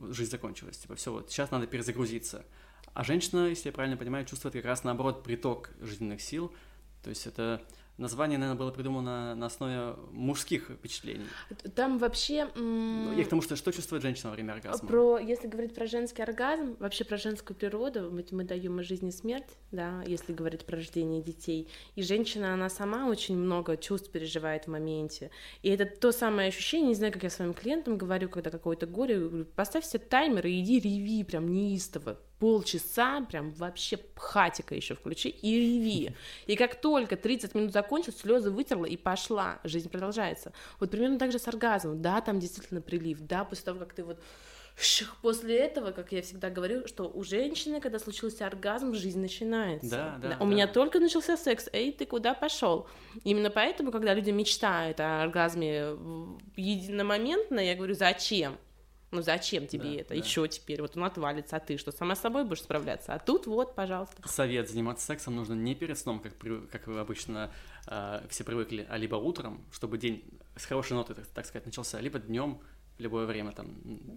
жизнь закончилась, типа все, вот сейчас надо перезагрузиться. А женщина, если я правильно понимаю, чувствует как раз наоборот приток жизненных сил, то есть это... Название, наверное, было придумано на основе мужских впечатлений. Там вообще... М- я к тому, что, что чувствует женщина во время оргазма. Про, если говорить про женский оргазм, вообще про женскую природу, мы, мы даем и жизнь, и смерть, да, если говорить про рождение детей. И женщина, она сама очень много чувств переживает в моменте. И это то самое ощущение, не знаю, как я своим клиентам говорю, когда какое-то горе, говорю, поставь себе таймер и иди реви прям неистово. Полчаса прям вообще хатика еще включи и реви. И как только тридцать минут закончилось, слезы вытерла и пошла. Жизнь продолжается. Вот примерно так же с оргазмом. Да, там действительно прилив. Да, после того, как ты вот... После этого, как я всегда говорю, что у женщины, когда случился оргазм, жизнь начинается. Да, да, у да. меня только начался секс. Эй, ты куда пошел? Именно поэтому, когда люди мечтают о оргазме единомоментно, я говорю, зачем? Ну зачем тебе да, это? Да. И что теперь? Вот он отвалится, а ты что, сама с собой будешь справляться? А тут вот, пожалуйста. Совет: заниматься сексом нужно не перед сном, как, как вы обычно э, все привыкли, а либо утром, чтобы день с хорошей ноты, так, так сказать, начался, либо днем, в любое время, там,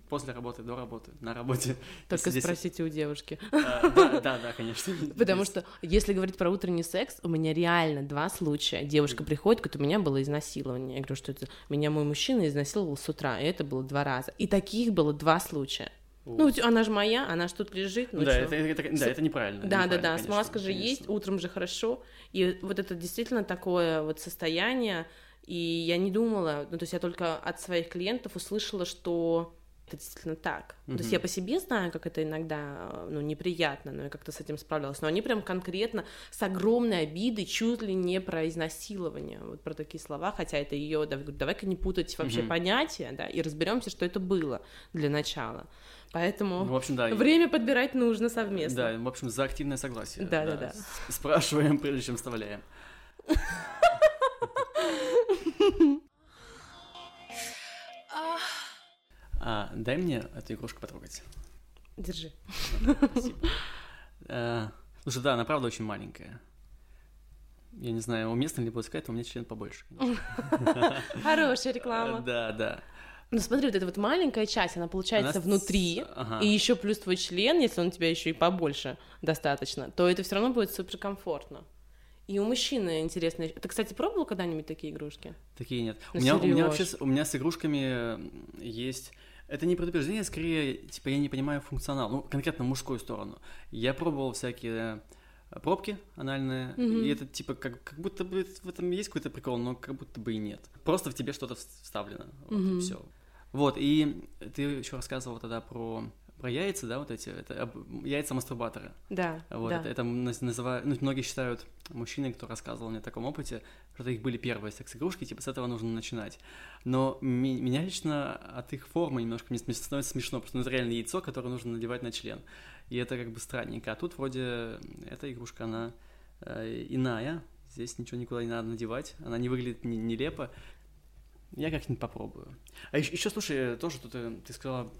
после работы, до работы, на работе. Только если спросите здесь... у девушки. А, да, да, да, конечно. Потому что, если говорить про утренний секс, у меня реально два случая. Девушка приходит, говорит, у меня было изнасилование. Я говорю, что это меня мой мужчина изнасиловал с утра, и это было два раза. И таких было два случая. Ну, она же моя, она же тут лежит. Ну, да, это, это, да, это неправильно. Да, это неправильно, да, да, конечно, смазка же конечно. Есть, утром же хорошо. И вот это действительно такое вот состояние. И я не думала, ну, то есть я только от своих клиентов услышала, что это действительно так. Mm-hmm. То есть я по себе знаю, как это иногда, ну, неприятно, но я как-то с этим справлялась. Но они прям конкретно с огромной обидой, чуть ли не про изнасилование, вот про такие слова, хотя это ее, да, давай-ка не путать вообще mm-hmm. понятия, да, и разберемся, что это было для начала. Поэтому ну, в общем, да, время я... подбирать нужно совместно. Да, в общем, за активное согласие. Да-да-да. Спрашиваем, прежде чем вставляем. А, дай мне эту игрушку потрогать. Держи. Спасибо. А, слушай, да, она правда очень маленькая. Я не знаю, уместно ли будет сказать, у меня член побольше. Хорошая реклама. Да, да. Ну смотри, вот эта вот маленькая часть, она получается она... внутри, ага. и еще плюс твой член, если он у тебя еще и побольше достаточно, то это все равно будет суперкомфортно. И у мужчины интересно. Ты, кстати, пробовал когда-нибудь такие игрушки? Такие нет. Ну, у, меня, у меня вообще у меня с игрушками есть... Это не предупреждение, скорее, типа, я не понимаю функционал. Ну, конкретно мужскую сторону. Я пробовал всякие пробки анальные, mm-hmm. и это, типа, как, как будто бы в этом есть какой-то прикол, но как будто бы и нет. Просто в тебе что-то вставлено. Вот, mm-hmm. и всё. Вот, и ты еще рассказывала тогда про... Про яйца, да, вот эти, это яйца мастурбатора. Да, вот, да. Это, это называют, ну, многие считают, мужчины, кто рассказывал мне о таком опыте, что их были первые секс-игрушки, типа, с этого нужно начинать. Но ми- меня лично от их формы немножко мне становится смешно, потому что это реально яйцо, которое нужно надевать на член. И это как бы странненько. А тут вроде эта игрушка, она э, иная, здесь ничего никуда не надо надевать, она не выглядит н- нелепо. Я как-нибудь попробую. А еще, еще слушай, тоже что ты, ты сказала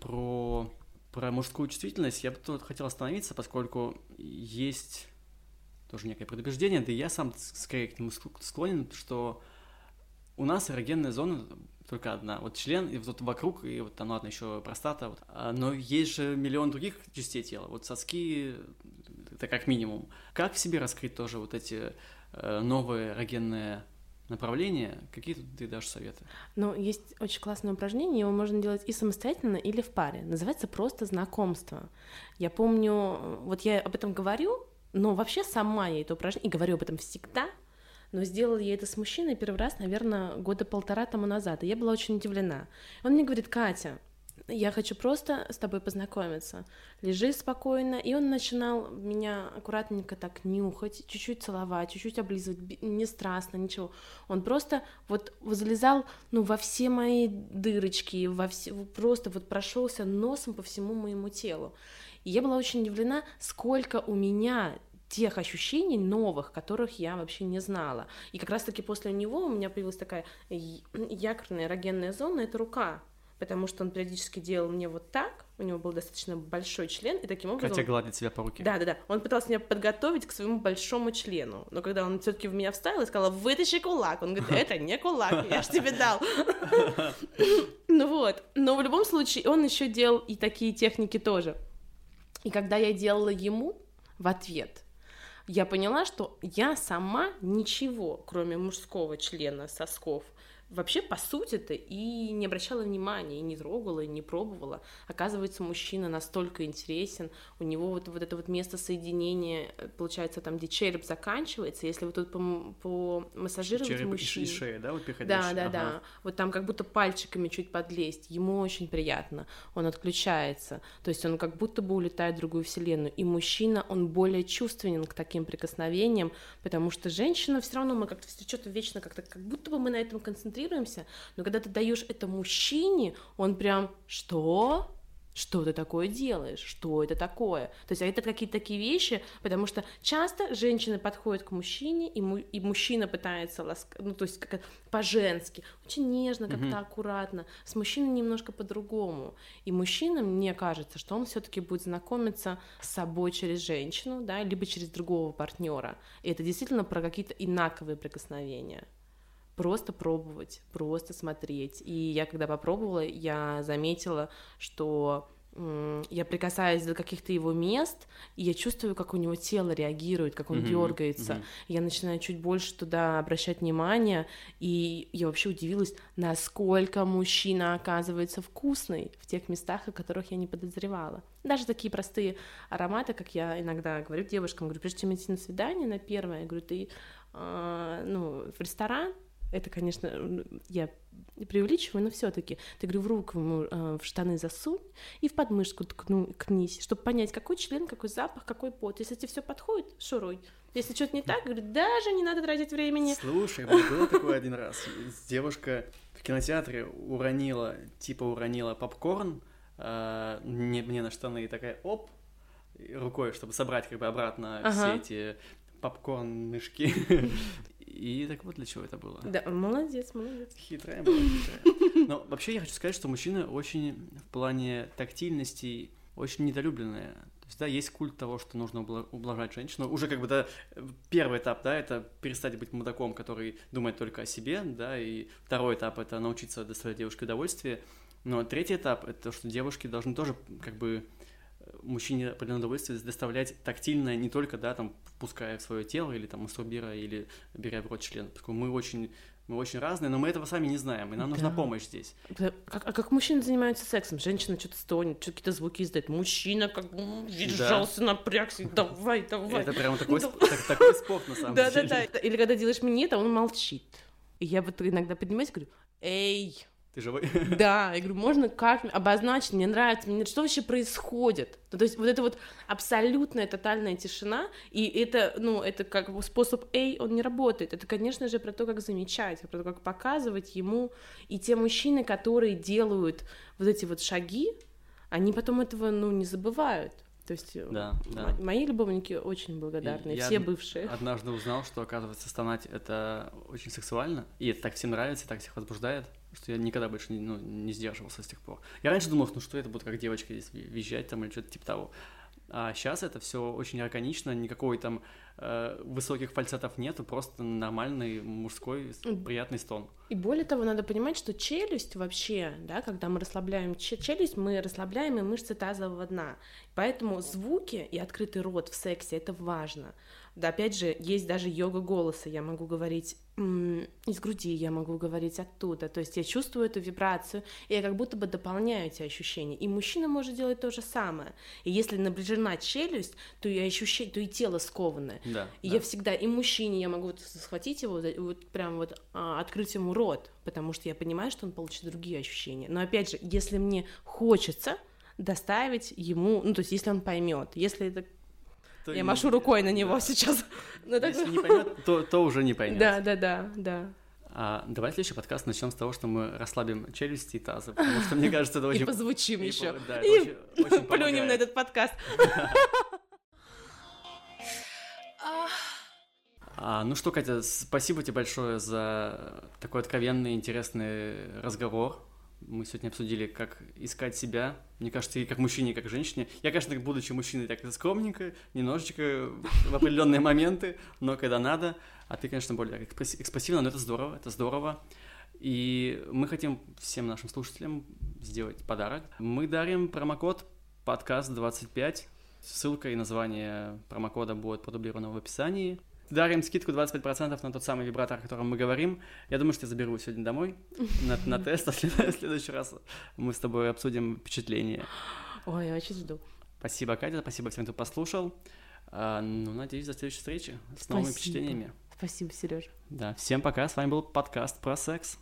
про, про мужскую чувствительность. Я бы тут хотел остановиться, поскольку есть тоже некое предубеждение, да и я сам скорее к нему склонен, что У нас эрогенная зона только одна. Вот член, и вот вокруг, и вот там, ладно, еще простата. Вот. Но есть же миллион других частей тела. Вот соски, это как минимум. Как в себе раскрыть тоже вот эти новые эрогенные направления? Какие тут ты дашь советы? Ну, есть очень классное упражнение, его можно делать и самостоятельно, или в паре. Называется просто знакомство. Я помню, вот я об этом говорю, но вообще сама я это упражнение, и говорю об этом всегда, но сделала я это с мужчиной первый раз, наверное, года полтора тому назад, и я была очень удивлена. Он мне говорит: «Катя, я хочу просто с тобой познакомиться, лежи спокойно». И он начинал меня аккуратненько так нюхать, чуть-чуть целовать, чуть-чуть облизывать, не страстно, ничего. Он просто вот залезал, ну, во все мои дырочки, во все, просто вот прошелся носом по всему моему телу. И я была очень удивлена, сколько у меня тех ощущений новых, которых я вообще не знала. И как раз-таки после него у меня появилась такая якорная эрогенная зона — это рука. Потому что он периодически делал мне вот так, у него был достаточно большой член, и таким образом... Хотя гладит себя по руке. Да-да-да, он пытался меня подготовить к своему большому члену, но когда он все-таки в меня вставил и сказал: «Вытащи кулак», он говорит: «Это не кулак, я ж тебе дал». Ну вот, но в любом случае он еще делал и такие техники тоже. И когда я делала ему в ответ, я поняла, что я сама ничего, кроме мужского члена, сосков, вообще, по сути-то, и не обращала внимания, и не трогала, и не пробовала. Оказывается, мужчина настолько интересен, у него вот, вот это вот место соединения, получается, там, где череп заканчивается, если вот тут помассажировать череп мужчину... Череп и шея, да, вот переходящий? Да, да, ага. да, вот там как будто пальчиками чуть подлезть, ему очень приятно, он отключается, то есть он как будто бы улетает в другую вселенную, и мужчина, он более чувственен к таким прикосновениям, потому что женщина, все равно мы как-то что-то вечно как-то, как будто бы мы на этом концентрируемся, но когда ты даешь это мужчине, он прям: «Что? Что ты такое делаешь? Что это такое?» То есть это какие-то такие вещи, потому что часто женщины подходят к мужчине, и, му- и мужчина пытается ласкать, ну, то есть как по-женски, очень нежно, как-то mm-hmm. аккуратно, с мужчиной немножко по-другому. И мужчина, мне кажется, что он все-таки будет знакомиться с собой через женщину, да, либо через другого партнера. И это действительно про какие-то инаковые прикосновения. Просто пробовать, просто смотреть. И я, когда попробовала, я заметила, что м- я прикасаюсь до каких-то его мест, и я чувствую, как у него тело реагирует, как он mm-hmm. дергается. Mm-hmm. Я начинаю чуть больше туда обращать внимание, и я вообще удивилась, насколько мужчина оказывается вкусный в тех местах, о которых я не подозревала. Даже такие простые ароматы, как я иногда говорю девушкам, говорю: прежде чем идти на свидание, на первое, я говорю: ты э, ну, в ресторан. Это, конечно, я преувеличиваю, но все-таки. Ты, говорю, в руку в штаны засунь и в подмышку ткнись, чтобы понять, какой член, какой запах, какой пот. Если тебе все подходит, шуруй. Если что-то не так, говорю, даже не надо тратить времени. Слушай, у меня было такое один раз. Девушка в кинотеатре уронила, типа уронила попкорн мне на штаны и такая: оп, рукой, чтобы собрать как бы обратно все эти попкорнышки. И так вот для чего это было. Да, молодец, молодец. Хитрая была, хитрая. Но вообще я хочу сказать, что мужчины очень в плане тактильности очень недолюбленные. То есть, да, есть культ того, что нужно ублажать женщину. Уже как бы, да, первый этап, да, это перестать быть мудаком, который думает только о себе, да, и второй этап — это научиться доставлять девушке удовольствие. Но третий этап — это то, что девушки должны тоже как бы... мужчине определенное удовольствие доставлять тактильное, не только, да, там, впуская в свое тело или там мастурбируя, или беря в рот член. Мы очень, мы очень разные, но мы этого сами не знаем, и нам да. нужна помощь здесь. А как, как мужчины занимаются сексом? Женщина что-то стонет, что-то какие-то звуки издает. Мужчина как держался, да. напрягся, давай, давай. Это прямо такой, да. так, такой спорт, на самом да, деле. Да-да-да. Или когда делаешь минет, а он молчит. И я вот иногда поднимаюсь и говорю: эй! Ты живой? Да, я говорю, можно как обозначить, мне нравится, мне что вообще происходит? Ну, то есть вот это вот абсолютная тотальная тишина, и это, ну, это как бы способ «эй», он не работает. Это, конечно же, про то, как замечать, про то, как показывать ему. И те мужчины, которые делают вот эти вот шаги, они потом этого, ну, не забывают. То есть да, м- да. мои любовники очень благодарны, и все бывшие. Я однажды узнал, что, оказывается, стонать — это очень сексуально, и это так всем нравится, так всех возбуждает, что я никогда больше не, ну, не сдерживался с тех пор. Я раньше думал, ну что это будет, как девочка здесь визжать там или что-то типа того. А сейчас это все очень органично, никакой там э, высоких фальцетов нету, просто нормальный мужской приятный стон. И более того, надо понимать, что челюсть вообще, да, когда мы расслабляем челюсть, мы расслабляем и мышцы тазового дна. Поэтому звуки и открытый рот в сексе – это важно. Да, опять же, есть даже йога голоса, я могу говорить м- из груди, я могу говорить оттуда, то есть я чувствую эту вибрацию, и я как будто бы дополняю эти ощущения, и мужчина может делать то же самое, и если напряжена челюсть, то и, ощущ... то и тело скованное, да, и да. Я всегда, и мужчине я могу вот схватить его, вот прям вот а, открыть ему рот, потому что я понимаю, что он получит другие ощущения, но опять же, если мне хочется доставить ему, ну то есть если он поймет, если это Я ему... машу рукой на него да. сейчас. Если не поймет, то, то уже не поймет. Да, да, да, да. А, давай следующий подкаст начнем с того, что мы расслабим челюсти и тазы, потому что, мне кажется, это очень... И позвучим и еще. По... Да, и очень, очень плюнем на этот подкаст. А, ну что, Катя, спасибо тебе большое за такой откровенный, интересный разговор. Мы сегодня обсудили, как искать себя, мне кажется, и как мужчине, и как женщине. Я, конечно, будучи мужчиной, так скромненько, немножечко в определенные моменты, но когда надо. А ты, конечно, более экспрессивна, но это здорово, это здорово. И мы хотим всем нашим слушателям сделать подарок. Мы дарим промокод подкаст двадцать пять. Ссылка и название промокода будет продублировано в описании. Дарим скидку двадцать пять процентов на тот самый вибратор, о котором мы говорим. Я думаю, что я заберу его сегодня домой на, на тест, а в следующий раз мы с тобой обсудим впечатление. Ой, я очень жду. Спасибо, Катя, спасибо всем, кто послушал. А, ну, надеюсь, до следующей встречи с спасибо. Новыми впечатлениями. Спасибо, Сережа. Да, всем пока, с вами был подкаст про секс.